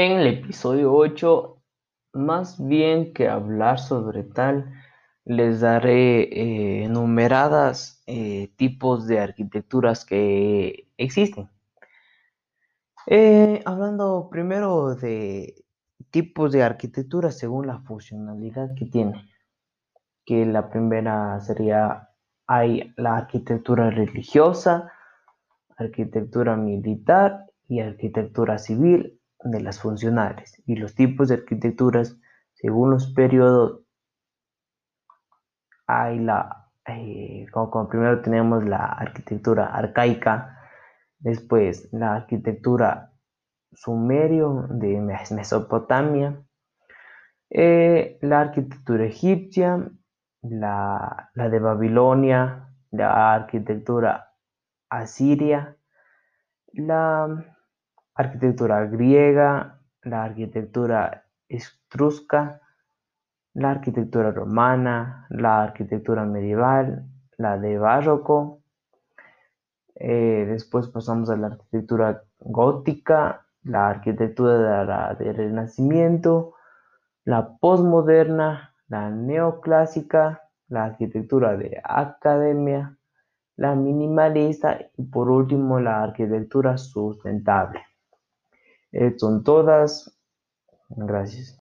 En el episodio 8, más bien que hablar sobre tal, les daré enumeradas tipos de arquitecturas que existen. Hablando primero de tipos de arquitectura según la funcionalidad que tiene, que la primera sería, hay la arquitectura religiosa, arquitectura militar y arquitectura civil de las funcionales, y los tipos de arquitecturas según los periodos. Hay como primero tenemos la arquitectura arcaica, después la arquitectura sumerio de Mesopotamia, la arquitectura egipcia, la de Babilonia, la arquitectura asiria, la arquitectura griega, la arquitectura etrusca, la arquitectura romana, la arquitectura medieval, la de barroco. Después pasamos a la arquitectura gótica, la arquitectura de Renacimiento, la posmoderna, la neoclásica, la arquitectura de academia, la minimalista y por último la arquitectura sustentable. Son todas. Gracias.